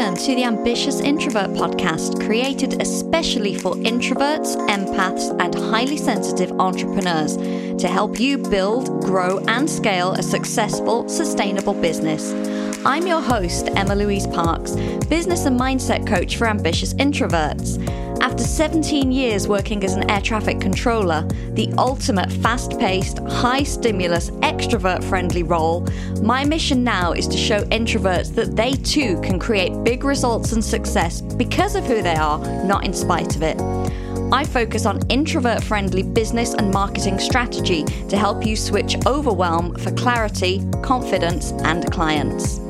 Welcome to the Ambitious Introvert podcast, created especially for introverts, empaths, and highly sensitive entrepreneurs to help you build, grow, and scale a successful, sustainable business. I'm your host, Emma-Louise Parks, business and mindset coach for ambitious introverts. After 17 years working as an air traffic controller, the ultimate fast-paced, high-stimulus, extrovert-friendly role, my mission now is to show introverts that they too can create big results and success because of who they are, not in spite of it. I focus on introvert-friendly business and marketing strategy to help you switch overwhelm for clarity, confidence, and clients.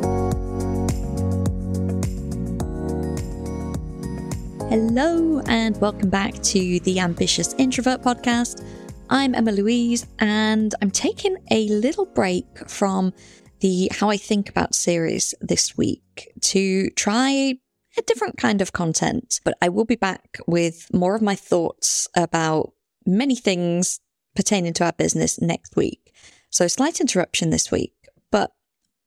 Hello and welcome back to the Ambitious Introvert podcast. I'm Emma-Louise and I'm taking a little break from the How I Think About series this week to try a different kind of content. But I will be back with more of my thoughts about many things pertaining to our business next week. So slight interruption this week, but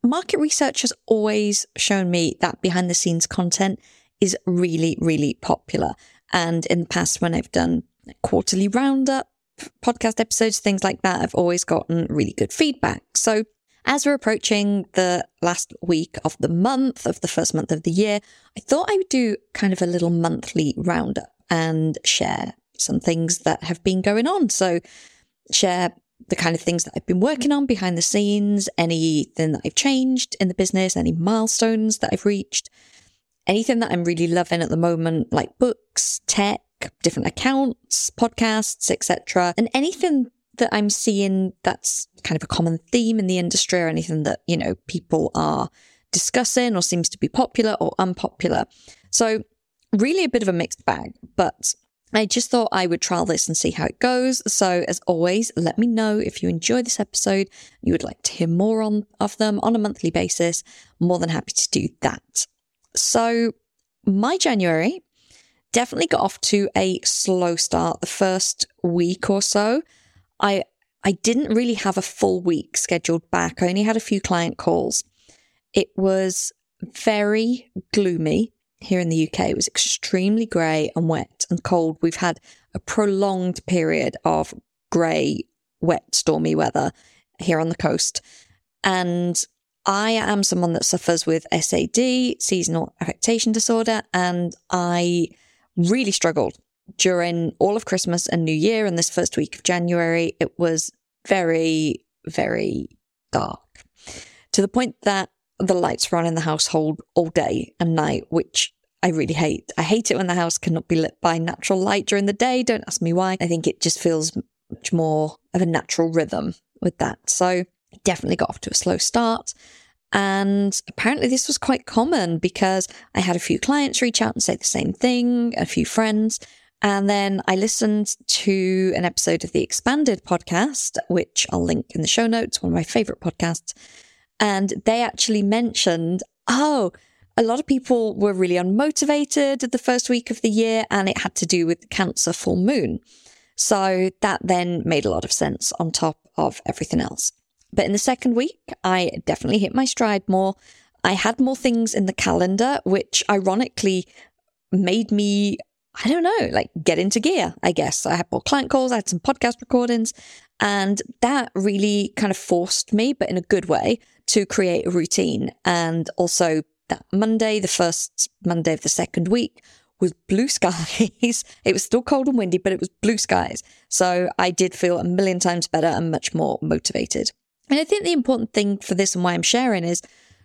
market research has always shown me that behind the scenes content is really, really popular. And in the past, when I've done quarterly roundup, podcast episodes, things like that, I've always gotten really good feedback. So as we're approaching the last week of the month, of the first month of the year, I thought I would do kind of a little monthly roundup and share some things that have been going on. So share the kind of things that I've been working on behind the scenes, anything that I've changed in the business, any milestones that I've reached, anything that I'm really loving at the moment, like books, tech, different accounts, podcasts, etc. And anything that I'm seeing that's kind of a common theme in the industry, or anything that, you know, people are discussing or seems to be popular or unpopular. So really a bit of a mixed bag, but I just thought I would trial this and see how it goes. So as always, let me know if you enjoy this episode, you would like to hear more of them on a monthly basis. More than happy to do that. So my January definitely got off to a slow start. The first week or so, I didn't really have a full week scheduled back. I only had a few client calls. It was very gloomy here in the UK. It was extremely grey and wet and cold. We've had a prolonged period of grey, wet, stormy weather here on the coast. And I am someone that suffers with SAD, seasonal affectation disorder, and I really struggled during all of Christmas and New Year and this first week of January. It was very, very dark, to the point that the lights were on in the household all day and night, which I really hate. I hate it when the house cannot be lit by natural light during the day. Don't ask me why. I think it just feels much more of a natural rhythm with that. So definitely got off to a slow start. And apparently this was quite common, because I had a few clients reach out and say the same thing, a few friends. And then I listened to an episode of the Expanded podcast, which I'll link in the show notes, one of my favorite podcasts. And they actually mentioned, a lot of people were really unmotivated the first week of the year, and it had to do with Cancer full moon. So that then made a lot of sense on top of everything else. But in the second week, I definitely hit my stride more. I had more things in the calendar, which ironically made me, get into gear, I guess. So I had more client calls, I had some podcast recordings, and that really kind of forced me, but in a good way, to create a routine. And also that Monday, the first Monday of the second week, was blue skies. It was still cold and windy, but it was blue skies. So I did feel a million times better and much more motivated. And I think the important thing for this and why I'm sharing is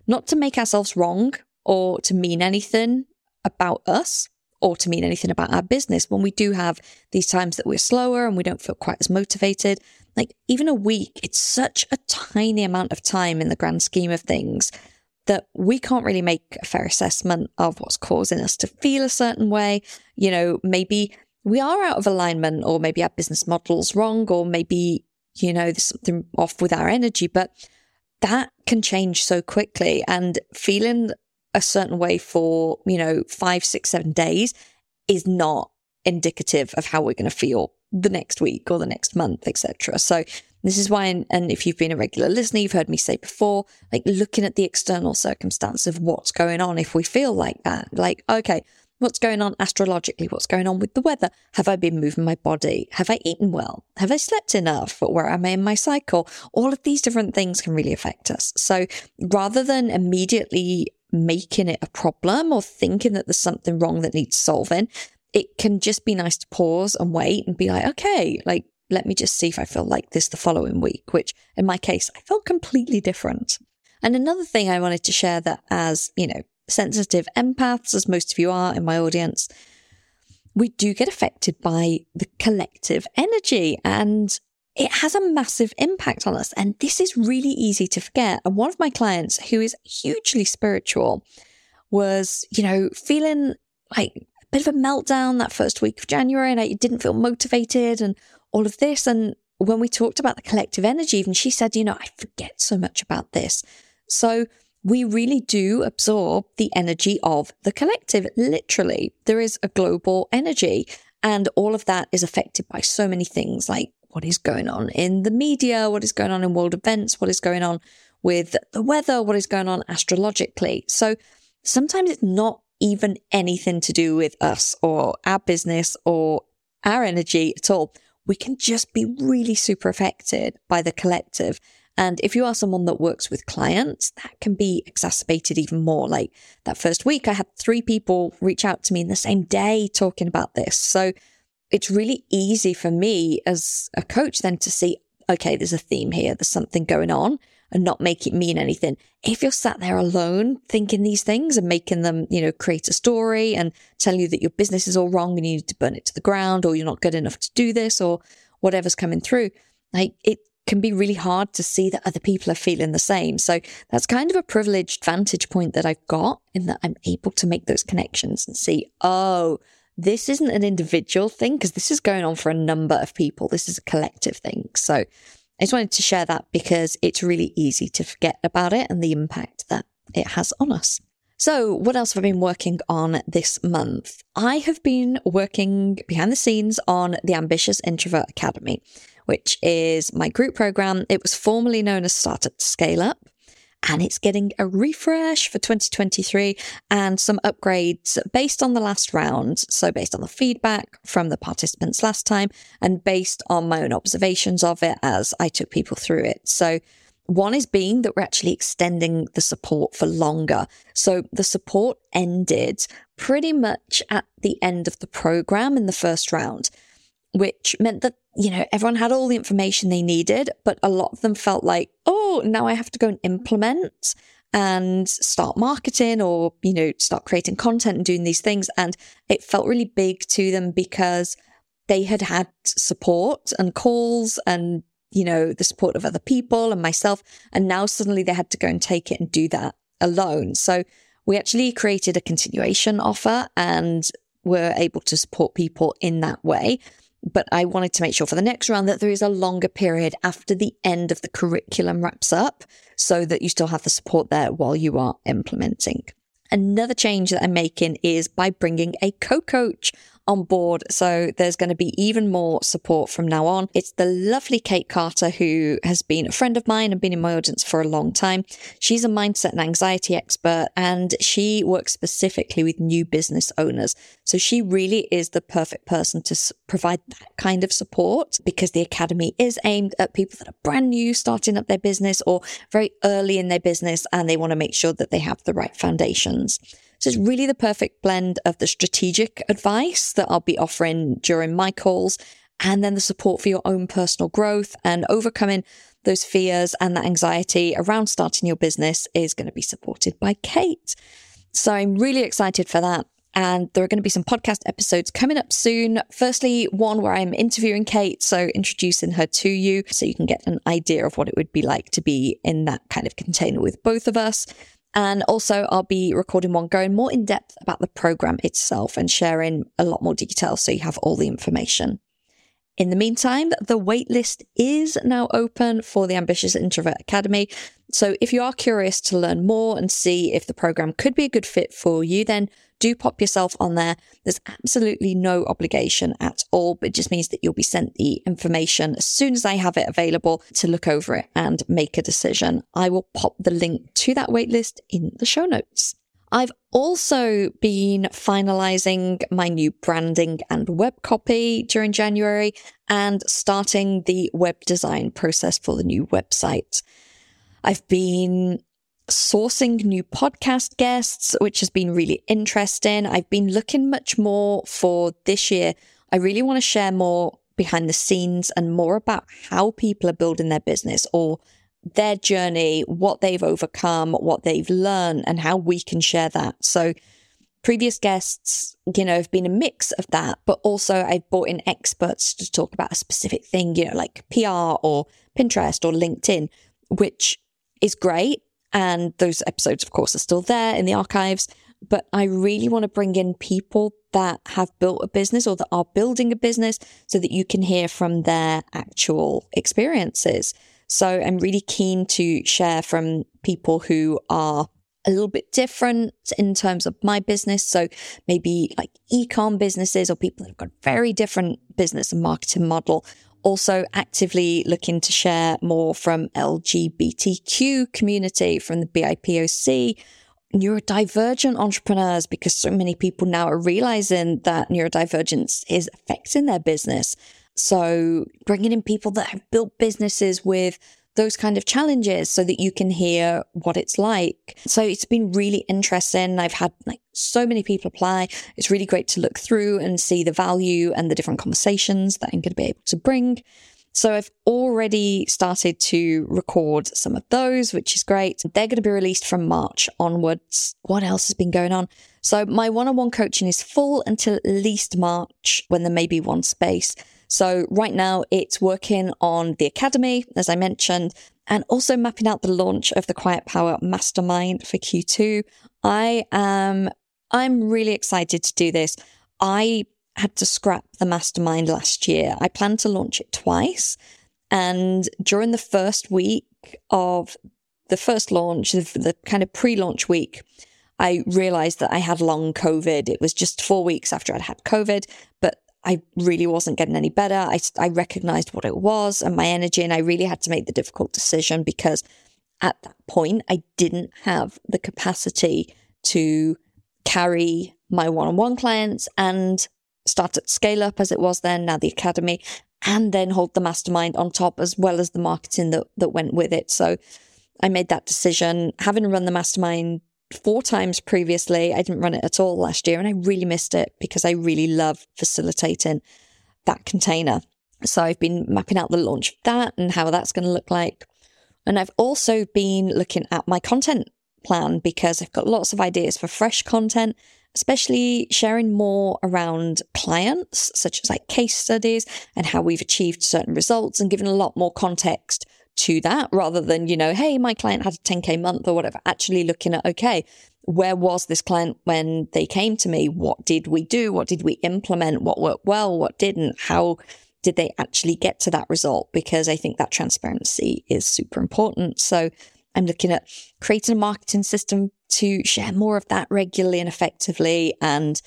not to make ourselves wrong or to mean anything about us or to mean anything about our business. When we do have these times that we're slower and we don't feel quite as motivated, like even a week, it's such a tiny amount of time in the grand scheme of things that we can't really make a fair assessment of what's causing us to feel a certain way. You know, maybe we are out of alignment, or maybe our business model's wrong, or maybe, you know, there's something off with our energy, but that can change so quickly. And feeling a certain way for, 5, 6, 7 days is not indicative of how we're going to feel the next week or the next month, etc. So This is why, and if you've been a regular listener, you've heard me say before, like looking at the external circumstance of what's going on if we feel like that. Like, okay, what's going on astrologically? What's going on with the weather? Have I been moving my body? Have I eaten well? Have I slept enough? Where am I in my cycle? All of these different things can really affect us. So rather than immediately making it a problem or thinking that there's something wrong that needs solving, it can just be nice to pause and wait and be like, okay, like, let me just see if I feel like this the following week, which in my case, I felt completely different. And another thing I wanted to share that as, you know, sensitive empaths, as most of you are in my audience, we do get affected by the collective energy and it has a massive impact on us. And this is really easy to forget. And one of my clients who is hugely spiritual was, you know, feeling like a bit of a meltdown that first week of January and I didn't feel motivated and all of this. And when we talked about the collective energy, even she said, you know, I forget so much about this. So we really do absorb the energy of the collective. Literally, there is a global energy and all of that is affected by so many things like what is going on in the media, what is going on in world events, what is going on with the weather, what is going on astrologically. So sometimes it's not even anything to do with us or our business or our energy at all. We can just be really super affected by the collective. And if you are someone that works with clients, that can be exacerbated even more. Like that first week, I had 3 people reach out to me in the same day talking about this. So it's really easy for me as a coach then to see, okay, there's a theme here, there's something going on, and not make it mean anything. If you're sat there alone thinking these things and making them, you know, create a story and telling you that your business is all wrong and you need to burn it to the ground or you're not good enough to do this or whatever's coming through, like it can be really hard to see that other people are feeling the same. So that's kind of a privileged vantage point that I've got in that I'm able to make those connections and see, oh, this isn't an individual thing because this is going on for a number of people. This is a collective thing. So I just wanted to share that because it's really easy to forget about it and the impact that it has on us. So what else have I been working on this month? I have been working behind the scenes on the Ambitious Introvert Academy, which is my group program. It was formerly known as Startup to Scale Up, and it's getting a refresh for 2023 and some upgrades based on the last round. So based on the feedback from the participants last time and based on my own observations of it as I took people through it. So one is being that we're actually extending the support for longer. So the support ended pretty much at the end of the program in the first round, which meant that, you know, everyone had all the information they needed, but a lot of them felt like, oh, now I have to go and implement and start marketing or, you know, start creating content and doing these things. And it felt really big to them because they had had support and calls and, you know, the support of other people and myself. And now suddenly they had to go and take it and do that alone. So we actually created a continuation offer and were able to support people in that way. But I wanted to make sure for the next round that there is a longer period after the end of the curriculum wraps up so that you still have the support there while you are implementing. Another change that I'm making is by bringing a co-coach on board. So there's going to be even more support from now on. It's the lovely Kate Carter, who has been a friend of mine and been in my audience for a long time. She's a mindset and anxiety expert, and she works specifically with new business owners. So she really is the perfect person to provide that kind of support because the academy is aimed at people that are brand new, starting up their business or very early in their business, and they want to make sure that they have the right foundation. So it's really the perfect blend of the strategic advice that I'll be offering during my calls and then the support for your own personal growth and overcoming those fears and that anxiety around starting your business is going to be supported by Kate. So I'm really excited for that. And there are going to be some podcast episodes coming up soon. Firstly, one where I'm interviewing Kate, so introducing her to you so you can get an idea of what it would be like to be in that kind of container with both of us. And also I'll be recording one going more in depth about the program itself and sharing a lot more detail so you have all the information. In the meantime, the waitlist is now open for the Ambitious Introvert Academy. So if you are curious to learn more and see if the program could be a good fit for you, then do pop yourself on there. There's absolutely no obligation at all, but it just means that you'll be sent the information as soon as I have it available to look over it and make a decision. I will pop the link to that waitlist in the show notes. I've also been finalizing my new branding and web copy during January and starting the web design process for the new website. I've been sourcing new podcast guests, which has been really interesting. I've been looking much more for this year. I really want to share more behind the scenes and more about how people are building their business or their journey, what they've overcome, what they've learned, and how we can share that. So previous guests, you know, have been a mix of that, but also I've brought in experts to talk about a specific thing, you know, like PR or Pinterest or LinkedIn, which is great. And those episodes, of course, are still there in the archives. But I really want to bring in people that have built a business or that are building a business so that you can hear from their actual experiences. So I'm really keen to share from people who are a little bit different in terms of my business. So maybe like e-com businesses or people that have got very different business and marketing model. Also actively looking to share more from LGBTQ community, from the BIPOC, neurodivergent entrepreneurs, because so many people now are realizing that neurodivergence is affecting their business. So bringing in people that have built businesses with those kind of challenges so that you can hear what it's like. So it's been really interesting. I've had like so many people apply. It's really great to look through and see the value and the different conversations that I'm going to be able to bring. So I've already started to record some of those, which is great. They're going to be released from March onwards. What else has been going on? So my one-on-one coaching is full until at least March, when there may be one space. So right now it's working on the academy, as I mentioned, and also mapping out the launch of the Quiet Power Mastermind for Q2. I'm really excited to do this. I had to scrap the mastermind last year. I planned to launch it twice. And during the first week of the first launch, the kind of pre-launch week, I realized that I had long COVID. It was just 4 weeks after I'd had COVID, but I really wasn't getting any better. I recognized what it was and my energy, and I really had to make the difficult decision because at that point, I didn't have the capacity to carry my one-on-one clients and start at Scale Up as it was then, now the Academy, and then hold the mastermind on top as well as the marketing that went with it. So I made that decision. Having run the mastermind 4 times previously, I didn't run it at all last year, and I really missed it because I really love facilitating that container. So I've been mapping out the launch of that and how that's going to look like. And I've also been looking at my content plan because I've got lots of ideas for fresh content, especially sharing more around clients, such as like case studies and how we've achieved certain results, and giving a lot more context to that rather than, you know, hey, my client had a 10K month or whatever, actually looking at, okay, where was this client when they came to me? What did we do? What did we implement? What worked well? What didn't? How did they actually get to that result? Because I think that transparency is super important. So I'm looking at creating a marketing system to share more of that regularly and effectively, and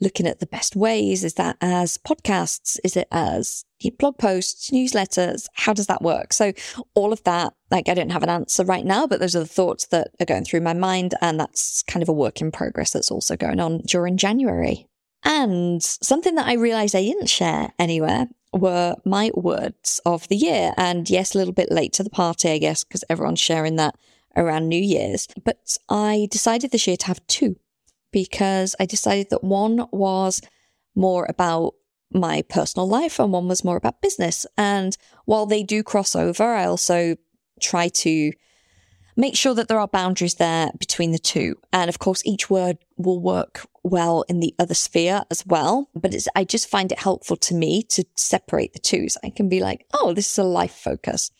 looking at the best ways. Is that as podcasts? Is it as blog posts, newsletters? How does that work? So all of that, like, I don't have an answer right now, but those are the thoughts that are going through my mind. And that's kind of a work in progress that's also going on during January. And something that I realized I didn't share anywhere were my words of the year. And yes, a little bit late to the party, I guess, because everyone's sharing that around New Year's. But I decided this year to have 2, because I decided that one was more about my personal life and one was more about business. And while they do cross over, I also try to make sure that there are boundaries there between the two. And of course, each word will work well in the other sphere as well. But I just find it helpful to me to separate the two. So I can be like, oh, this is a life focus.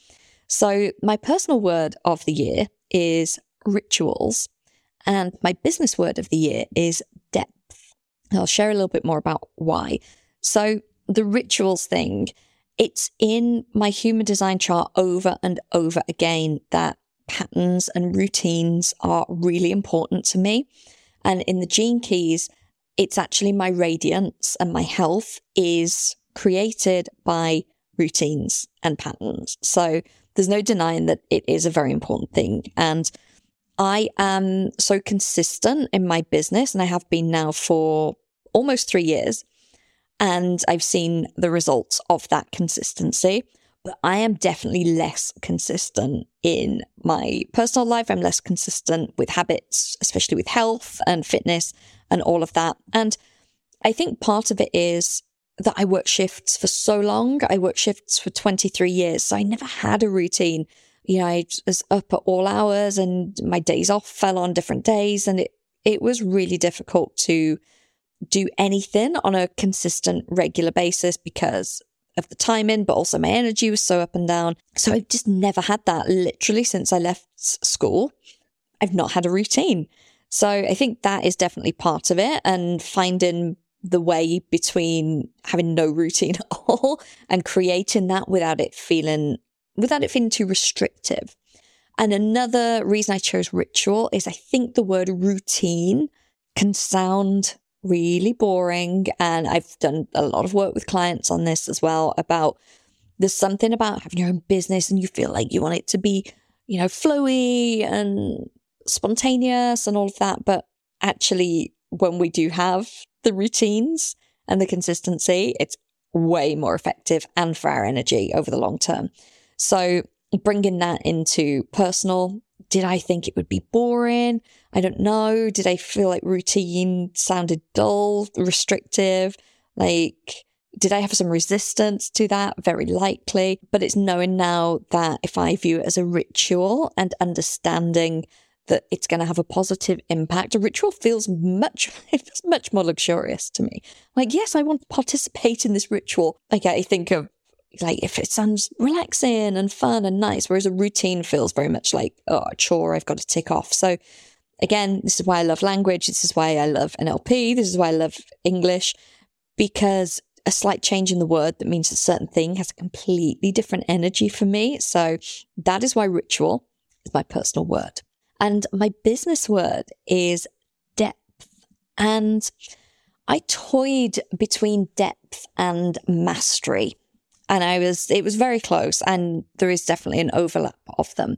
So my personal word of the year is rituals. And my business word of the year is depth. I'll share a little bit more about why. So the rituals thing It's in my human design chart over and over again that patterns and routines are really important to me. And in the gene keys, it's actually my radiance and my health is created by routines and patterns. So there's no denying that it is a very important thing. And I am so consistent in my business, and I have been now for almost 3 years. And I've seen the results of that consistency, but I am definitely less consistent in my personal life. I'm less consistent with habits, especially with health and fitness and all of that. And I think part of it is that I work shifts for so long. I work shifts for 23 years. So I never had a routine. You know, I was up at all hours and my days off fell on different days. And it was really difficult to do anything on a consistent, regular basis because of the timing, but also my energy was so up and down. So I've just never had that. Literally since I left school, I've not had a routine. So I think that is definitely part of it, and finding the way between having no routine at all and creating that without it feeling too restrictive. And another reason I chose ritual is I think the word routine can sound really boring. And I've done a lot of work with clients on this as well, about there's something about having your own business and you feel like you want it to be, you know, flowy and spontaneous and all of that. But actually, when we do have the routines and the consistency, it's way more effective and for our energy over the long term. So bringing that into personal, did I think it would be boring? I don't know. Did I feel like routine sounded dull, restrictive? Like, did I have some resistance to that? Very likely. But it's knowing now that if I view it as a ritual and understanding that it's going to have a positive impact, a ritual feels much more luxurious to me. Like, yes, I want to participate in this ritual. Like, I think of, like, if it sounds relaxing and fun and nice, whereas a routine feels very much like, oh, a chore I've got to tick off. So again, this is why I love language. This is why I love NLP. This is why I love English, because a slight change in the word that means a certain thing has a completely different energy for me. So that is why ritual is my personal word. And my business word is depth. And I toyed between depth and mastery. And it was very close, and there is definitely an overlap of them.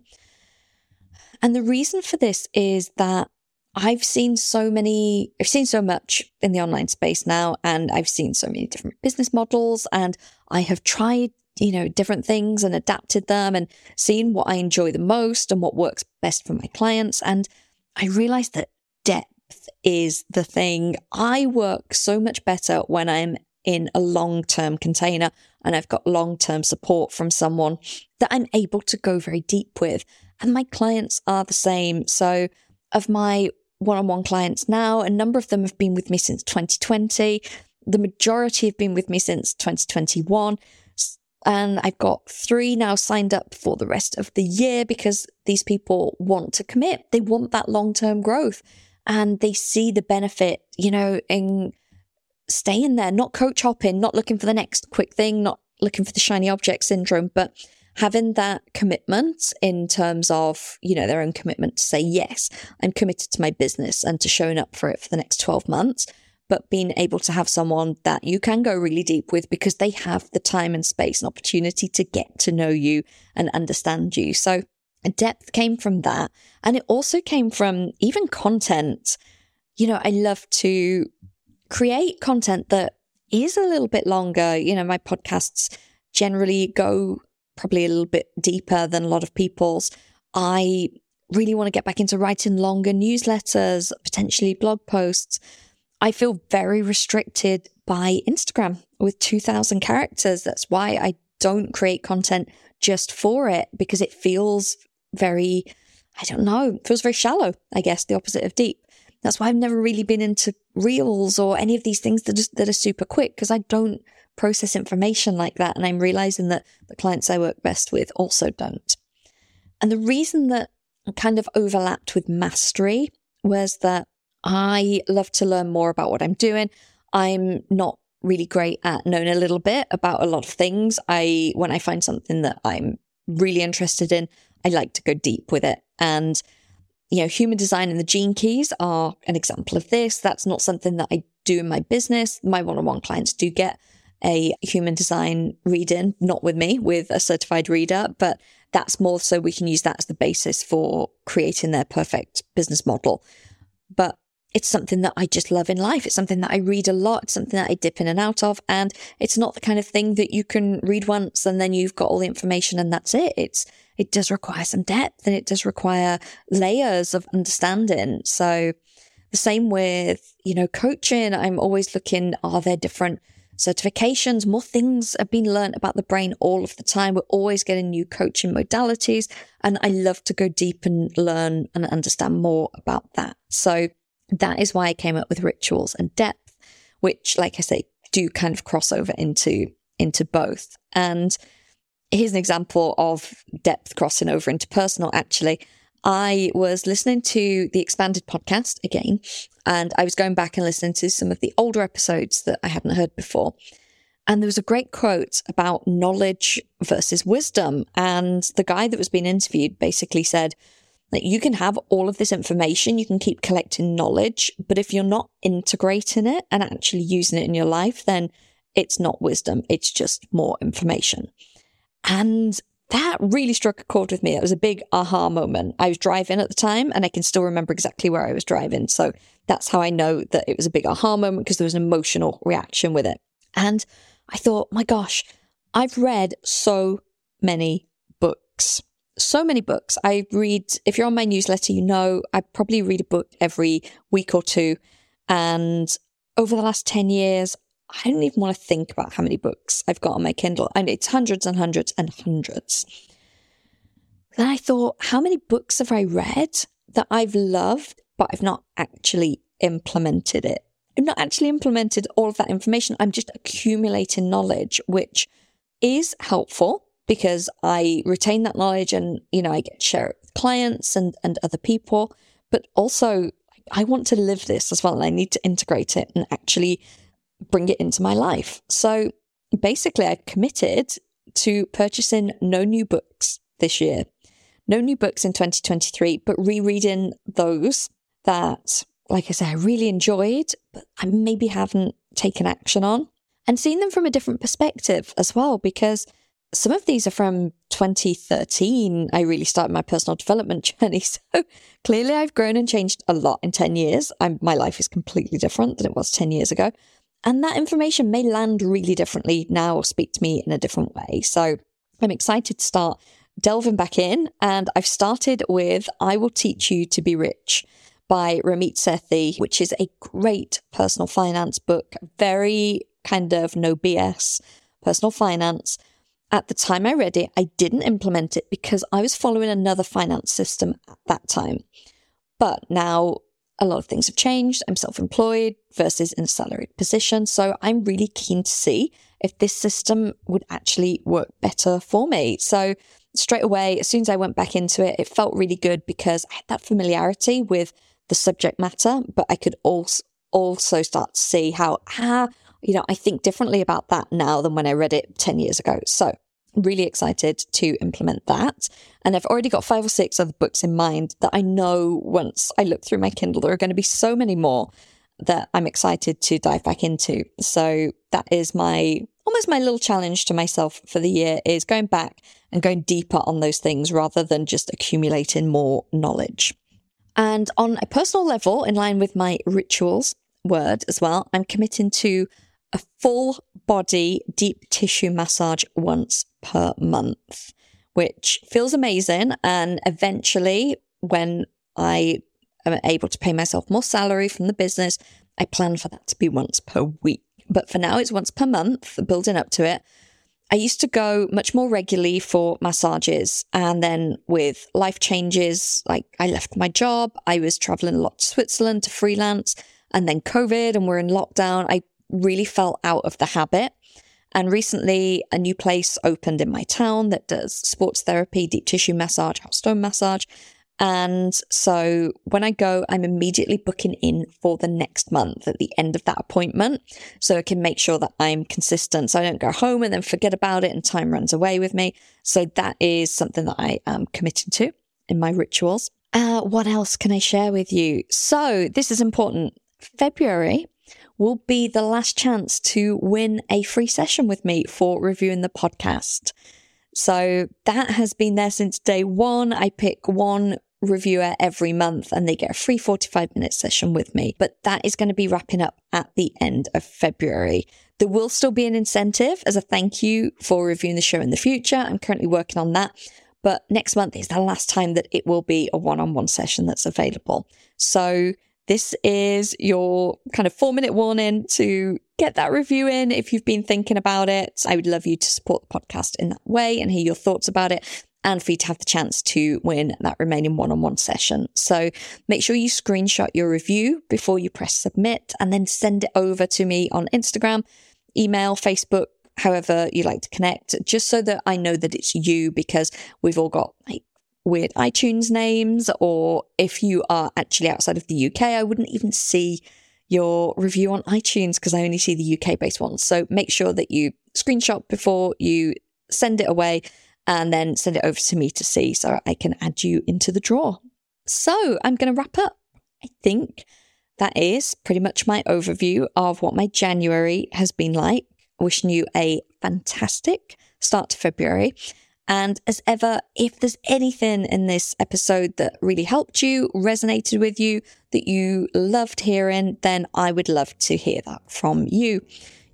And the reason for this is that I've seen so much in the online space now, and I've seen so many different business models, and I have tried, you know, different things and adapted them and seen what I enjoy the most and what works best for my clients. And I realized that depth is the thing. I work so much better when I'm in a long-term container and I've got long-term support from someone that I'm able to go very deep with. And my clients are the same. So of my one-on-one clients now, a number of them have been with me since 2020. The majority have been with me since 2021. And I've got 3 now signed up for the rest of the year because these people want to commit. They want that long-term growth and they see the benefit, you know, in staying there, not coach hopping, not looking for the next quick thing, not looking for the shiny object syndrome, but having that commitment in terms of, you know, their own commitment to say, yes, I'm committed to my business and to showing up for it for the next 12 months, but being able to have someone that you can go really deep with because they have the time and space and opportunity to get to know you and understand you. So depth came from that. And it also came from even content. You know, I love to create content that is a little bit longer. You know, my podcasts generally go probably a little bit deeper than a lot of people's. I really want to get back into writing longer newsletters, potentially blog posts. I feel very restricted by Instagram with 2,000 characters. That's why I don't create content just for it, because it feels very, I don't know, it feels very shallow, I guess, the opposite of deep. That's why I've never really been into reels or any of these things that are super quick, because I don't process information like that. And I'm realizing that the clients I work best with also don't. And the reason that kind of overlapped with mastery was that I love to learn more about what I'm doing. I'm not really great at knowing a little bit about a lot of things. When I find something that I'm really interested in, I like to go deep with it. And, you know, human design and the gene keys are an example of this. That's not something that I do in my business. My one-on-one clients do get a human design reading, not with me, with a certified reader, but that's more so we can use that as the basis for creating their perfect business model. But it's something that I just love in life. It's something that I read a lot. It's something that I dip in and out of. And it's not the kind of thing that you can read once and then you've got all the information and that's it. It does require some depth, and it does require layers of understanding. So the same with, you know, coaching. I'm always looking, are there different certifications? More things have been learned about the brain all of the time. We're always getting new coaching modalities, and I love to go deep and learn and understand more about that. So that is why I came up with rituals and depth, which, like I say, do kind of cross over into both. And here's an example of depth crossing over into personal, actually. I was listening to the Expanded podcast again, and I was going back and listening to some of the older episodes that I hadn't heard before. And there was a great quote about knowledge versus wisdom. And the guy that was being interviewed basically said that you can have all of this information, you can keep collecting knowledge, but if you're not integrating it and actually using it in your life, then it's not wisdom. It's just more information. And that really struck a chord with me. It was a big aha moment. I was driving at the time, and I can still remember exactly where I was driving. So that's how I know that it was a big aha moment, because there was an emotional reaction with it. And I thought, my gosh, I've read so many books. So many books. I read, if you're on my newsletter, you know, I probably read a book every week or two. And over the last 10 years, I don't even want to think about how many books I've got on my Kindle. And it's hundreds and hundreds and hundreds. Then I thought, how many books have I read that I've loved, but I've not actually implemented it? I've not actually implemented all of that information. I'm just accumulating knowledge, which is helpful because I retain that knowledge and, you know, I get to share it with clients and other people. But also, I want to live this as well. And I need to integrate it and actually bring it into my life. So basically, I've committed to purchasing no new books this year, no new books in 2023, but rereading those that, like I say, I really enjoyed, but I maybe haven't taken action on, and seeing them from a different perspective as well, because some of these are from 2013. I really started my personal development journey. So clearly I've grown and changed a lot in 10 years. My life is completely different than it was 10 years ago. And that information may land really differently now or speak to me in a different way. So I'm excited to start delving back in. And I've started with I Will Teach You To Be Rich by Ramit Sethi, which is a great personal finance book, very kind of no BS personal finance. At the time I read it, I didn't implement it because I was following another finance system at that time. But now a lot of things have changed. I'm self-employed versus in a salaried position. So I'm really keen to see if this system would actually work better for me. So straight away, as soon as I went back into it, it felt really good because I had that familiarity with the subject matter, but I could also start to see how, you know, I think differently about that now than when I read it 10 years ago. So really excited to implement that. And I've already got 5 or 6 other books in mind that I know once I look through my Kindle, there are going to be so many more that I'm excited to dive back into. So that is almost my little challenge to myself for the year, is going back and going deeper on those things rather than just accumulating more knowledge. And on a personal level, in line with my rituals word as well, I'm committing to a full body deep tissue massage once per month, which feels amazing. And eventually, when I am able to pay myself more salary from the business, I plan for that to be once per week. But for now, it's once per month, building up to it. I used to go much more regularly for massages. And then with life changes, like I left my job, I was traveling a lot to Switzerland to freelance, and then COVID and we're in lockdown, I really fell out of the habit. And recently, a new place opened in my town that does sports therapy, deep tissue massage, hot stone massage. And so when I go, I'm immediately booking in for the next month at the end of that appointment, so I can make sure that I'm consistent, so I don't go home and then forget about it and time runs away with me. So that is something that I am committing to in my rituals. What else can I share with you? So this is important. February will be the last chance to win a free session with me for reviewing the podcast. So that has been there since day one. I pick one reviewer every month and they get a free 45-minute session with me. But that is going to be wrapping up at the end of February. There will still be an incentive as a thank you for reviewing the show in the future. I'm currently working on that. But next month is the last time that it will be a one-on-one session that's available. So this is your kind of 4-minute warning to get that review in if you've been thinking about it. I would love you to support the podcast in that way and hear your thoughts about it, and for you to have the chance to win that remaining one-on-one session. So make sure you screenshot your review before you press submit and then send it over to me on Instagram, email, Facebook, however you like to connect, just so that I know that it's you, because we've all got like weird iTunes names, or if you are actually outside of the UK, I wouldn't even see your review on iTunes because I only see the UK based ones. So make sure that you screenshot before you send it away and then send it over to me to see so I can add you into the draw. So I'm going to wrap up. I think that is pretty much my overview of what my January has been like. Wishing you a fantastic start to February. And as ever, if there's anything in this episode that really helped you, resonated with you, that you loved hearing, then I would love to hear that from you.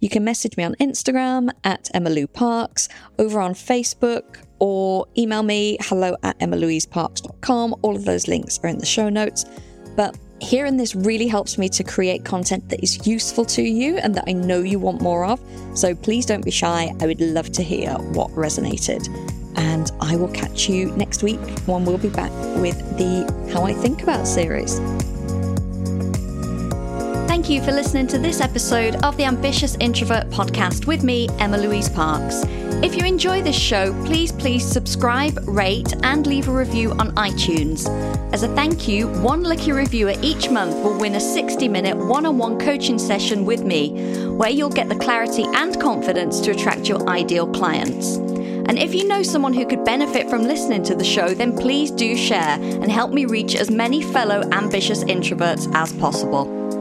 You can message me on Instagram at Emma-Lou Parks, over on Facebook, or email me hello@emmalouiseparks.com. All of those links are in the show notes. But hearing this really helps me to create content that is useful to you and that I know you want more of. So please don't be shy. I would love to hear what resonated. And I will catch you next week when we'll be back with the How I Think About series. Thank you for listening to this episode of the Ambitious Introvert podcast with me, Emma-Louise Parks. If you enjoy this show, please subscribe, rate, and leave a review on iTunes. As a thank you, one lucky reviewer each month will win a 60-minute one-on-one coaching session with me, where you'll get the clarity and confidence to attract your ideal clients. And if you know someone who could benefit from listening to the show, then please do share and help me reach as many fellow ambitious introverts as possible.